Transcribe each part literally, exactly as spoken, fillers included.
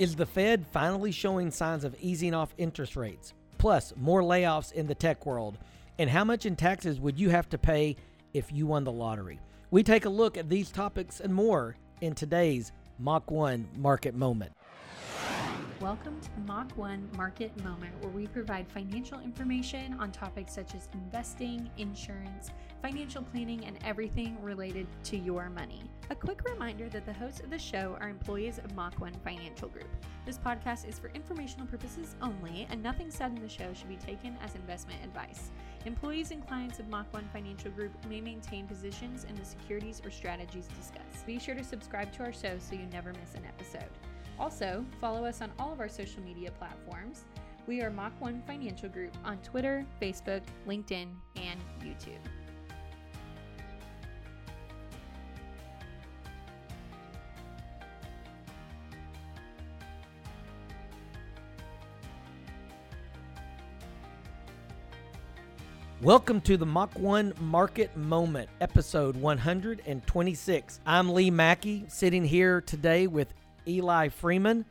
Is the Fed finally showing signs of easing off interest rates? Plus, more layoffs in the tech world. And how much in taxes would you have to pay if you won the lottery? We take a look at these topics and more in today's Mach one Market Moment. Welcome to the Mach one Market Moment, where we provide financial information on topics such as investing, insurance, financial planning, and everything related to your money. A quick reminder that the hosts of the show are employees of Mach one Financial Group. This podcast is for informational purposes only, and nothing said in the show should be taken as investment advice. Employees and clients of Mach one Financial Group may maintain positions in the securities or strategies discussed. Be sure to subscribe to our show so you never miss an episode. Also, follow us on all of our social media platforms. We are Mach one Financial Group on Twitter, Facebook, LinkedIn, and YouTube. Welcome to the Mach one Market Moment, episode one hundred twenty-six. I'm Lee Mackey, sitting here today with Eli Freeman.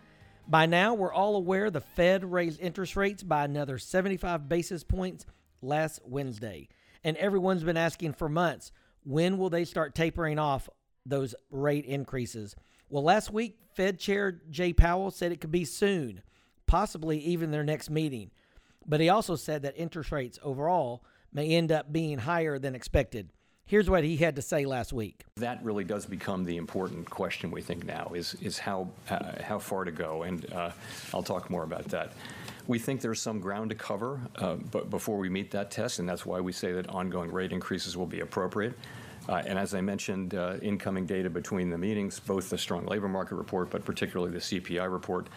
By now, we're all aware the Fed raised interest rates by another seventy-five basis points last Wednesday. And everyone's been asking for months, when will they start tapering off those rate increases? Well, last week, Fed Chair Jay Powell said it could be soon, possibly even their next meeting. But he also said that interest rates overall may end up being higher than expected. Here's what he had to say last week. That really does become the important question we think now is is how uh, how far to go, and uh, I'll talk more about that. We think there's some ground to cover uh, but before we meet that test, and that's why we say that ongoing rate increases will be appropriate. Uh, and as I mentioned, uh, incoming data between the meetings, both the strong labor market report, but particularly the C P I report,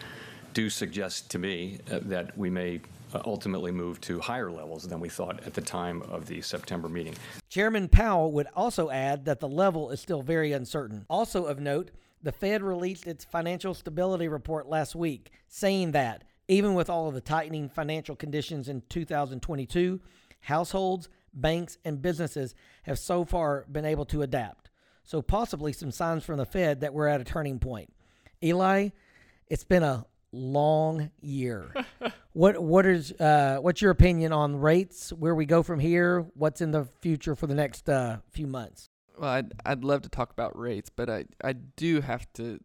do suggest to me uh, that we may ultimately move to higher levels than we thought at the time of the September meeting. Chairman Powell would also add that the level is still very uncertain. Also of note, the Fed released its financial stability report last week, saying that even with all of the tightening financial conditions in two thousand twenty-two, households, banks, and businesses have so far been able to adapt. So possibly some signs from the Fed that we're at a turning point. Eli, it's been a long year. What what is uh what's your opinion on rates? Where we go from here? What's in the future for the next uh, few months? Well, I'd I'd love to talk about rates, but I I do have to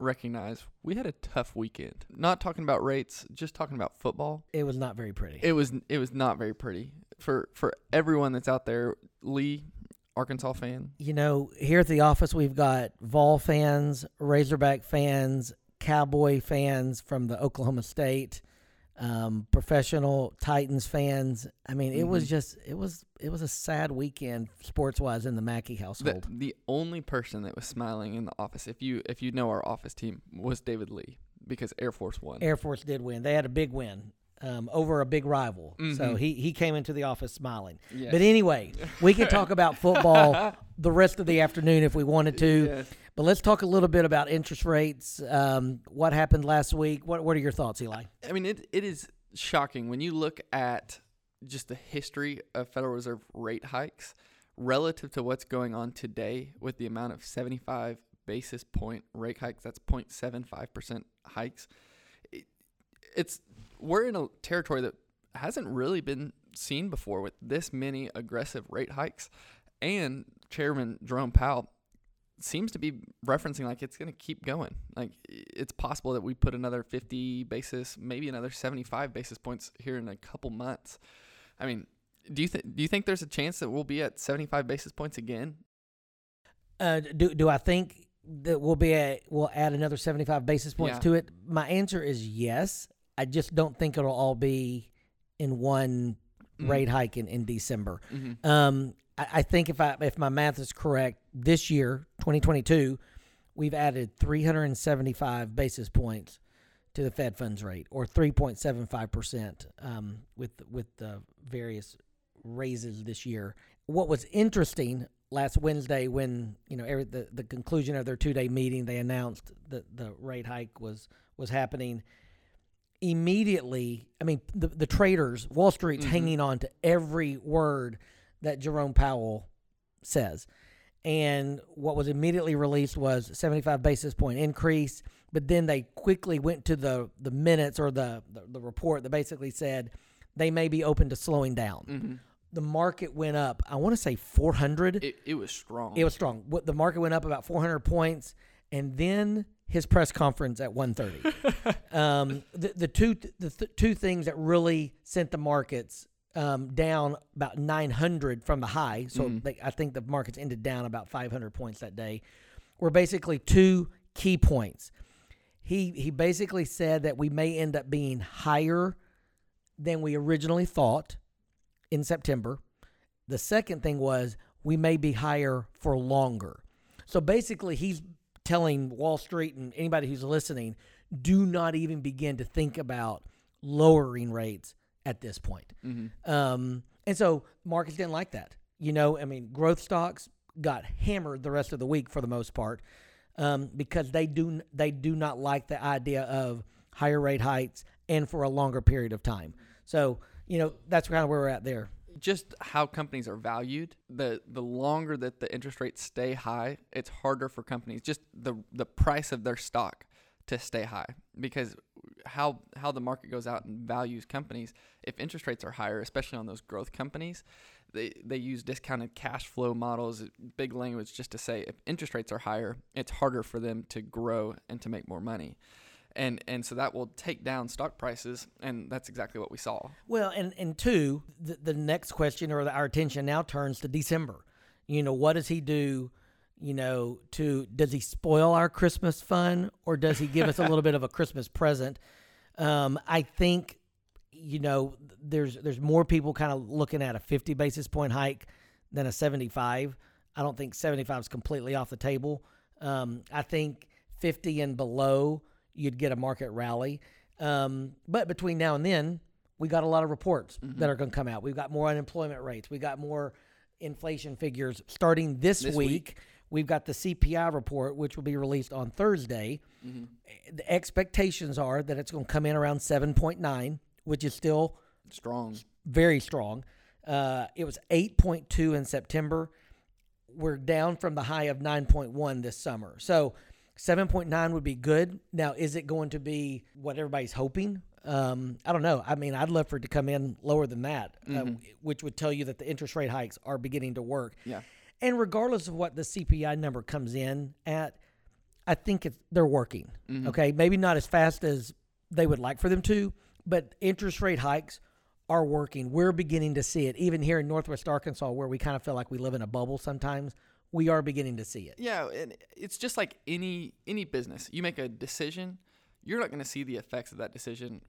recognize we had a tough weekend. Not talking about rates, just talking about football. It was not very pretty. It was it was not very pretty for for everyone that's out there. Lee, Arkansas fan. You know, here at the office we've got Vol fans, Razorback fans, Cowboy fans from the Oklahoma State, um, professional Titans fans. I mean, it mm-hmm. was just it was it was a sad weekend sports wise in the Mackey household. The, the only person that was smiling in the office, if you if you know our office team, was David Lee, because Air Force won. Air Force did win. They had a big win um, over a big rival. Mm-hmm. So he he came into the office smiling. Yes. But anyway, we could talk about football the rest of the afternoon if we wanted to. Yes. But let's talk a little bit about interest rates, um, what happened last week. What What are your thoughts, Eli? I mean, it it is shocking when you look at just the history of Federal Reserve rate hikes relative to what's going on today with the amount of seventy-five basis point rate hikes. That's zero point seven five percent hikes. It, it's we're in a territory that hasn't really been seen before with this many aggressive rate hikes. And Chairman Jerome Powell seems to be referencing like it's going to keep going. Like it's possible that we put another fifty basis, maybe another seventy-five basis points here in a couple months. I mean, do you think do you think there's a chance that we'll be at seventy-five basis points again? Uh, do do I think that we'll be at, we'll add another seventy-five basis points yeah. to it? My answer is yes. I just don't think it'll all be in one mm-hmm. rate hike in, in December. Mm-hmm. Um, I think if I if my math is correct, this year, twenty twenty-two, we've added three hundred seventy-five basis points to the Fed funds rate, or three point seven five percent um, with with the various raises this year. What was interesting last Wednesday, when you know every, the the conclusion of their two day meeting, they announced that the rate hike was was happening. Immediately, I mean the the traders, Wall Street's mm-hmm. hanging on to every word that Jerome Powell says. And what was immediately released was seventy-five basis point increase. but then they quickly went to the, the minutes or the, the, the report that basically said they may be open to slowing down. Mm-hmm. The market went up, I want to say four hundred. It, it was strong. It was strong. The market went up about four hundred points, and then his press conference at one thirty. um, the, the two the th- two things that really sent the markets um, down about nine hundred from the high, so mm-hmm. they, I think the markets ended down about five hundred points that day, were basically two key points. He he basically said that we may end up being higher than we originally thought in September. The second thing was we may be higher for longer. So basically he's telling Wall Street and anybody who's listening, do not even begin to think about lowering rates at this point. Mm-hmm. Um, and so markets didn't like that. You know, I mean, growth stocks got hammered the rest of the week for the most part um, because they do they do not like the idea of higher rate hikes and for a longer period of time. So, you know, that's kind of where we're at there. Just how companies are valued. The the longer that the interest rates stay high, it's harder for companies. Just the the price of their stock to stay high, because how how the market goes out and values companies. If interest rates are higher, especially on those growth companies, they they use discounted cash flow models, big language, just to say if interest rates are higher, it's harder for them to grow and to make more money. And and so that will take down stock prices, and that's exactly what we saw. Well, and, and two, the, the next question or the, our attention now turns to December. You know, what does he do, you know, to does he spoil our Christmas fun, or does he give us a little bit of a Christmas present? Um, I think, you know, there's there's more people kind of looking at a fifty basis point hike than a seventy-five. I don't think seventy-five is completely off the table. Um, I think fifty and below, you'd get a market rally. Um, but between now and then, we got a lot of reports mm-hmm. that are going to come out. We've got more unemployment rates. We got more inflation figures starting this, this week. week. We've got the C P I report, which will be released on Thursday. Mm-hmm. The expectations are that it's going to come in around seven point nine, which is still strong, very strong. Uh, it was eight point two in September. We're down from the high of nine point one this summer. So seven point nine would be good. Now, is it going to be what everybody's hoping? Um, I don't know. I mean, I'd love for it to come in lower than that, mm-hmm. uh, which would tell you that the interest rate hikes are beginning to work. Yeah. And regardless of what the C P I number comes in at, I think it's, they're working. Mm-hmm. Okay, maybe not as fast as they would like for them to, but interest rate hikes are working. We're beginning to see it. Even here in Northwest Arkansas, where we kind of feel like we live in a bubble sometimes, we are beginning to see it. Yeah, and it's just like any any business. You make a decision, you're not going to see the effects of that decision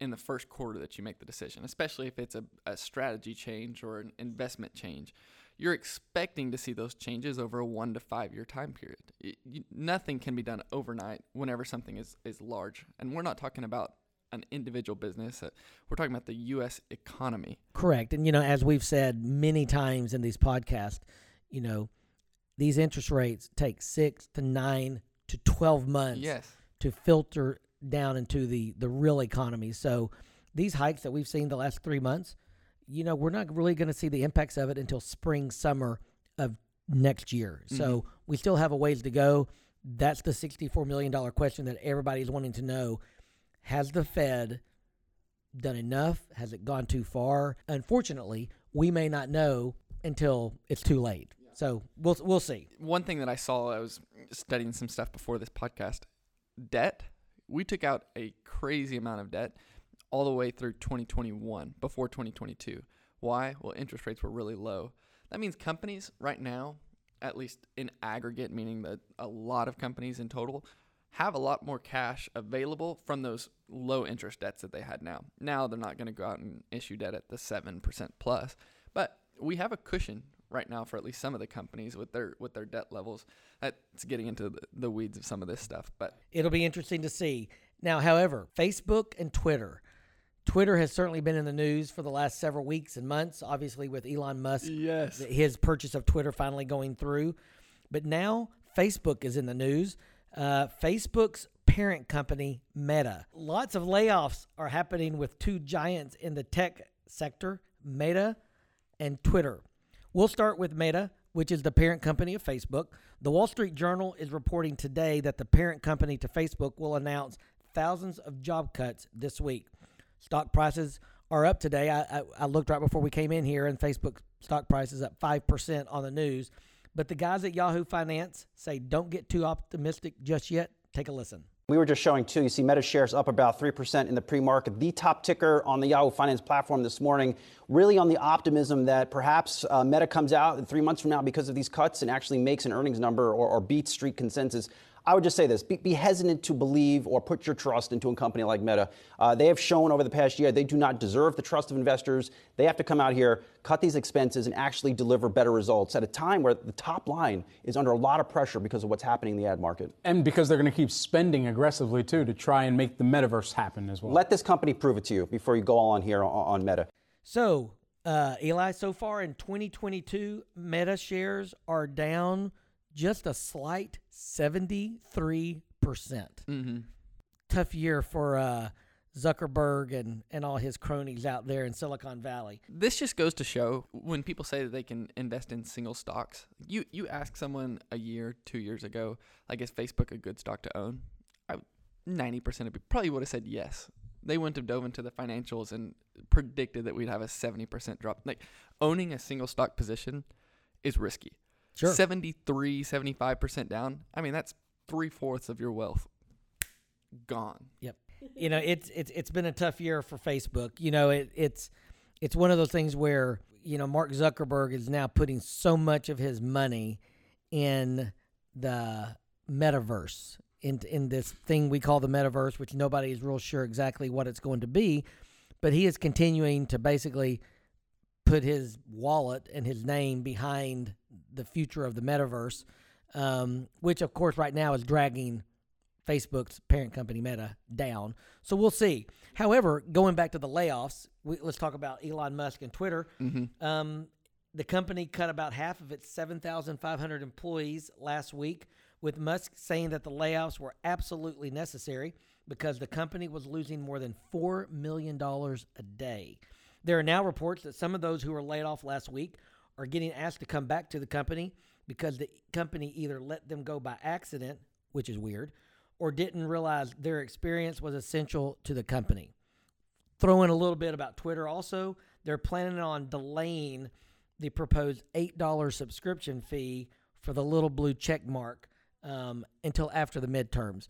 in the first quarter that you make the decision, especially if it's a, a strategy change or an investment change. You're expecting to see those changes over a one to five year time period. It, you, nothing can be done overnight whenever something is, is large. And we're not talking about an individual business. We're talking about the U S economy. Correct. And, you know, as we've said many times in these podcasts, you know, these interest rates take six to nine to twelve months yes. to filter down into the, the real economy. So these hikes that we've seen the last three months, you know, we're not really going to see the impacts of it until spring, summer of next year. Mm-hmm. So we still have a ways to go. That's the sixty-four million dollars question that everybody's wanting to know. Has the Fed done enough? Has it gone too far? Unfortunately, we may not know until it's too late. So we'll we'll see. One thing that I saw, I was studying some stuff before this podcast, debt. We took out a crazy amount of debt all the way through twenty twenty-one, before twenty twenty-two. Why? Well, interest rates were really low. That means companies right now, at least in aggregate, meaning that a lot of companies in total, have a lot more cash available from those low interest debts that they had now. Now they're not going to go out and issue debt at the seven percent plus, but we have a cushion right now for at least some of the companies with their with their debt levels. That's getting into the, the weeds of some of this stuff, but it'll be interesting to see. Now, however, Facebook and Twitter. Twitter has certainly been in the news for the last several weeks and months, obviously with Elon Musk, yes. his purchase of Twitter finally going through. But now Facebook is in the news. Uh, Facebook's parent company, Meta. Lots of layoffs are happening with two giants in the tech sector, Meta and Twitter. We'll start with Meta, which is the parent company of Facebook. The Wall Street Journal is reporting today that the parent company to Facebook will announce thousands of job cuts this week. Stock prices are up today. I, I, I looked right before we came in here, and Facebook stock price is up five percent on the news. But the guys at Yahoo Finance say don't get too optimistic just yet. Take a listen. We were just showing, too, you see Meta shares up about three percent in the pre-market. The top ticker on the Yahoo Finance platform this morning, really on the optimism that perhaps uh, Meta comes out in three months from now because of these cuts and actually makes an earnings number or, or beats street consensus. I would just say this, be, be hesitant to believe or put your trust into a company like Meta. Uh, they have shown over the past year they do not deserve the trust of investors. They have to come out here, cut these expenses, and actually deliver better results at a time where the top line is under a lot of pressure because of what's happening in the ad market. And because they're going to keep spending aggressively, too, to try and make the metaverse happen as well. Let this company prove it to you before you go all on here on, on Meta. So, uh, Eli, so far in twenty twenty-two, Meta shares are down just a slight seventy-three percent. Mm-hmm. Tough year for uh, Zuckerberg and, and all his cronies out there in Silicon Valley. This just goes to show when people say that they can invest in single stocks. You you ask someone a year, two years ago, like, is Facebook a good stock to own? I, ninety percent of people probably would have said yes. They wouldn't have dove into the financials and predicted that we'd have a seventy percent drop. Like, owning a single stock position is risky. Sure. seventy-three, seventy-five percent down. I mean, that's three-fourths of your wealth gone. Yep. You know, it's it's it's been a tough year for Facebook. You know, it, it's it's one of those things where, you know, Mark Zuckerberg is now putting so much of his money in the metaverse, in, in this thing we call the metaverse, which nobody is real sure exactly what it's going to be. But he is continuing to basically put his wallet and his name behind the future of the metaverse, um, which, of course, right now is dragging Facebook's parent company, Meta, down. So we'll see. However, going back to the layoffs, we, let's talk about Elon Musk and Twitter. Mm-hmm. Um, the company cut about half of its seven thousand five hundred employees last week, with Musk saying that the layoffs were absolutely necessary because the company was losing more than four million dollars a day. There are now reports that some of those who were laid off last week are getting asked to come back to the company because the company either let them go by accident, which is weird, or didn't realize their experience was essential to the company. Throw in a little bit about Twitter also. They're planning on delaying the proposed eight dollars subscription fee for the little blue check mark um, until after the midterms.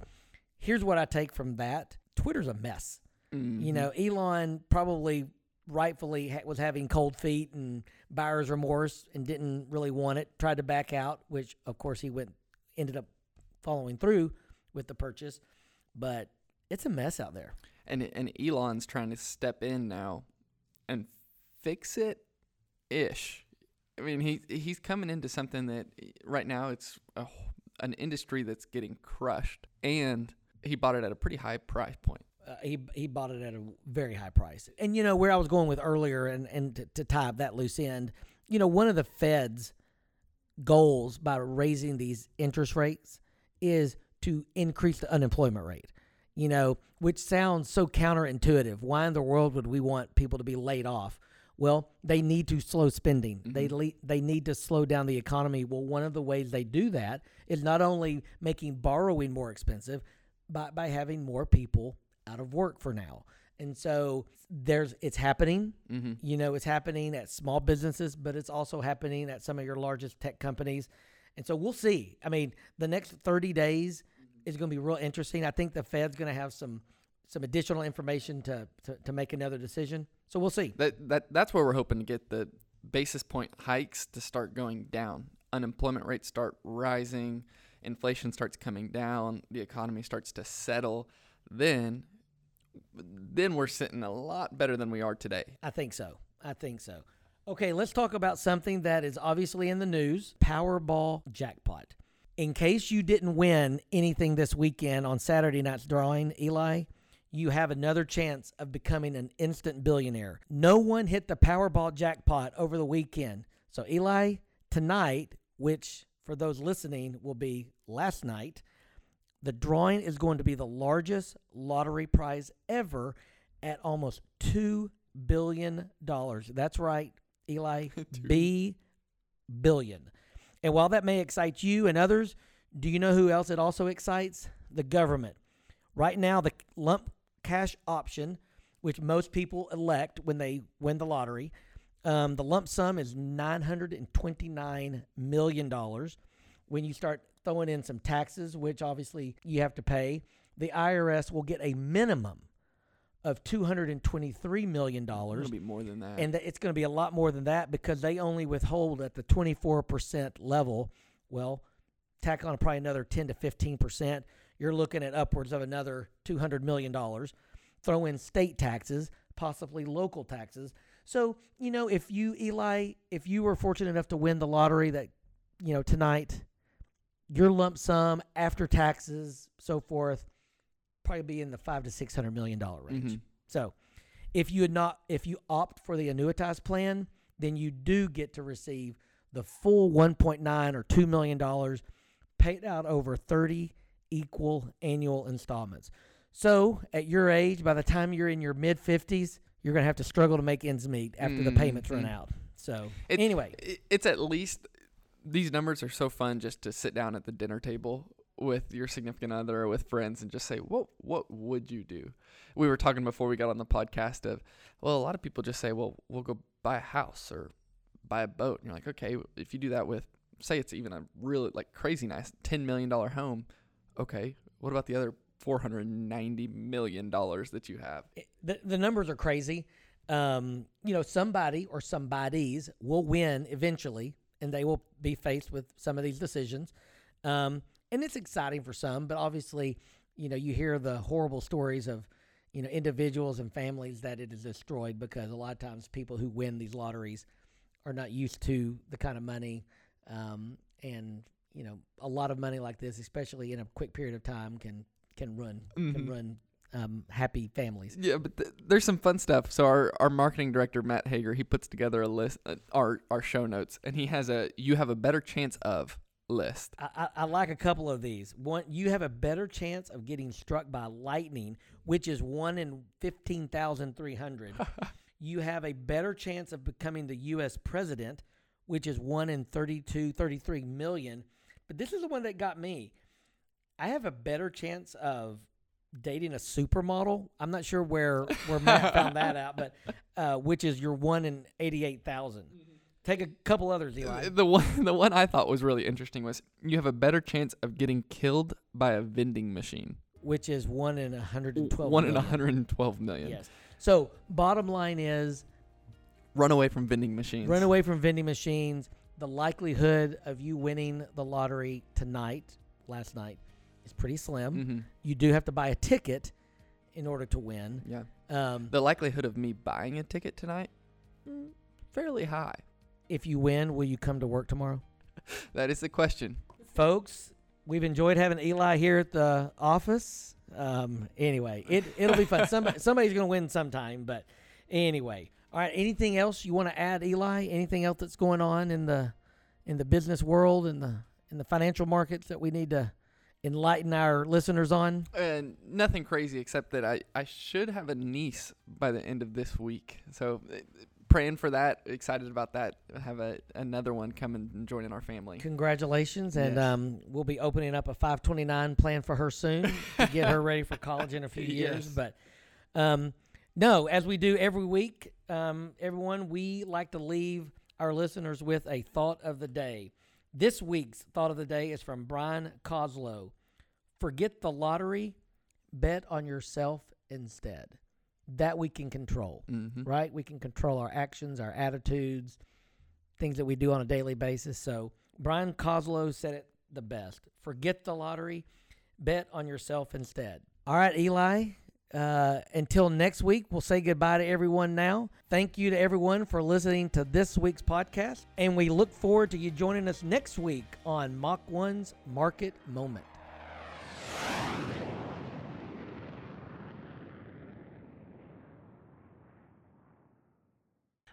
Here's what I take from that. Twitter's a mess. Mm-hmm. You know, Elon probably rightfully ha- was having cold feet and buyer's remorse and didn't really want it, tried to back out, which, of course, he went ended up following through with the purchase. But it's a mess out there. And and Elon's trying to step in now and fix it-ish. I mean, he he's coming into something that right now it's a, an industry that's getting crushed, and he bought it at a pretty high price point. Uh, he he bought it at a very high price. And, you know, where I was going with earlier and, and to, to tie up that loose end, you know, one of the Fed's goals by raising these interest rates is to increase the unemployment rate, you know, which sounds so counterintuitive. Why in the world would we want people to be laid off? Well, they need to slow spending. Mm-hmm. They le- they need to slow down the economy. Well, one of the ways they do that is not only making borrowing more expensive, but by having more people out of work for now. And so there's it's happening. Mm-hmm. You know, it's happening at small businesses, but it's also happening at some of your largest tech companies. And so we'll see. I mean, the next thirty days is going to be real interesting. I think the Fed's going to have some some additional information to, to, to make another decision. So we'll see. That that that's where we're hoping to get the basis point hikes to start going down. Unemployment rates start rising, inflation starts coming down, the economy starts to settle. Then then we're sitting a lot better than we are today. I think so. I think so. Okay, let's talk about something that is obviously in the news, Powerball jackpot. In case you didn't win anything this weekend on Saturday night's drawing, Eli, you have another chance of becoming an instant billionaire. No one hit the Powerball jackpot over the weekend. So, Eli, tonight, which for those listening will be last night, the drawing is going to be the largest lottery prize ever at almost two billion dollars. That's right, Eli, B billion. And while that may excite you and others, do you know who else it also excites? The government. Right now, the lump cash option, which most people elect when they win the lottery, um, the lump sum is nine hundred twenty-nine million dollars. When you start throwing in some taxes, which obviously you have to pay, the I R S will get a minimum of two hundred twenty-three million dollars. It's going to be more than that. And it's going to be a lot more than that because they only withhold at the twenty-four percent level. Well, tack on probably another ten to fifteen percent. You're looking at upwards of another two hundred million dollars. Throw in state taxes, possibly local taxes. So, you know, if you, Eli, if you were fortunate enough to win the lottery that, you know, tonight, your lump sum after taxes, so forth, probably be in the five to six hundred million dollar range. Mm-hmm. So, if you had not, if you opt for the annuitized plan, then you do get to receive the full one point nine or two million dollars paid out over thirty equal annual installments. So, at your age, by the time you're in your mid fifties, you're going to have to struggle to make ends meet after mm-hmm. the payments run out. So, it's, anyway, it's at least these numbers are so fun just to sit down at the dinner table with your significant other or with friends and just say, what what would you do? We were talking before we got on the podcast of, well, a lot of people just say, well, we'll go buy a house or buy a boat. And you're like, okay, if you do that with, say it's even a really like crazy nice ten million dollars home. Okay, what about the other four hundred ninety million dollars that you have? The, the numbers are crazy. Um, you know, somebody or somebodies will win eventually, and they will be faced with some of these decisions. Um, And it's exciting for some, but obviously, you know, you hear the horrible stories of, you know, individuals and families that it is destroyed because a lot of times people who win these lotteries are not used to the kind of money. Um, and, you know, a lot of money like this, especially in a quick period of time, can can run mm-hmm. can run um, happy families. Yeah, but th- there's some fun stuff. So our, our marketing director, Matt Hager, he puts together a list, uh, our, our show notes, and he has a you have a better chance of list. I, I like a couple of these. One, you have a better chance of getting struck by lightning, which is one in fifteen thousand three hundred. You have a better chance of becoming the U S president, which is one in thirty-two, thirty-three million. But this is the one that got me. I have a better chance of dating a supermodel. I'm not sure where, where Matt found that out, but uh, which is your one in eighty-eight thousand. Take a couple others, Eli. The one, the one I thought was really interesting was you have a better chance of getting killed by a vending machine, which is one in one hundred twelve. One million. In one hundred twelve million. Yes. So bottom line is, run away from vending machines. Run away from vending machines. The likelihood of you winning the lottery tonight, last night, is pretty slim. Mm-hmm. You do have to buy a ticket in order to win. Yeah. Um, the likelihood of me buying a ticket tonight, fairly high. If you win, will you come to work tomorrow? That is the question. Folks, we've enjoyed having Eli here at the office. Um, anyway, it, it'll be fun. Somebody, somebody's going to win sometime, but anyway. All right, anything else you want to add, Eli? Anything else that's going on in the in the business world, in the, in the financial markets that we need to enlighten our listeners on? And nothing crazy except that I, I should have a niece by the end of this week. So it, praying for that, excited about that. Have a, another one come and join in our family. Congratulations, and yes. um, we'll be opening up a five twenty-nine plan for her soon to get her ready for college in a few years. Yes. But um, no, as we do every week, um, everyone, we like to leave our listeners with a thought of the day. This week's thought of the day is from Brian Koslow. Forget the lottery, bet on yourself instead. That we can control, mm-hmm. right? We can control our actions, our attitudes, things that we do on a daily basis. So Brian Koslow said it the best. Forget the lottery. Bet on yourself instead. All right, Eli, uh, until next week, we'll say goodbye to everyone now. Thank you to everyone for listening to this week's podcast, and we look forward to you joining us next week on Mach one's Market Moment.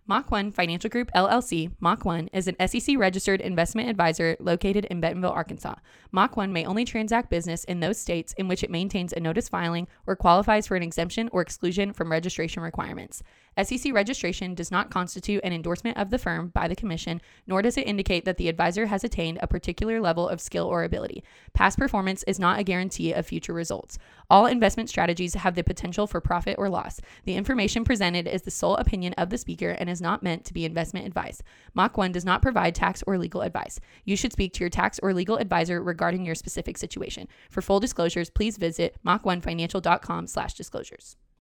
Mach one Financial Group, L L C, Mach one, is an S E C-registered investment advisor located in Bentonville, Arkansas. Mach one may only transact business in those states in which it maintains a notice filing or qualifies for an exemption or exclusion from registration requirements. S E C registration does not constitute an endorsement of the firm by the Commission, nor does it indicate that the advisor has attained a particular level of skill or ability. Past performance is not a guarantee of future results. All investment strategies have the potential for profit or loss. The information presented is the sole opinion of the speaker and is not meant to be investment advice. Mach one does not provide tax or legal advice. You should speak to your tax or legal advisor regarding your specific situation. For full disclosures, please visit mach one financial dot com slash disclosures.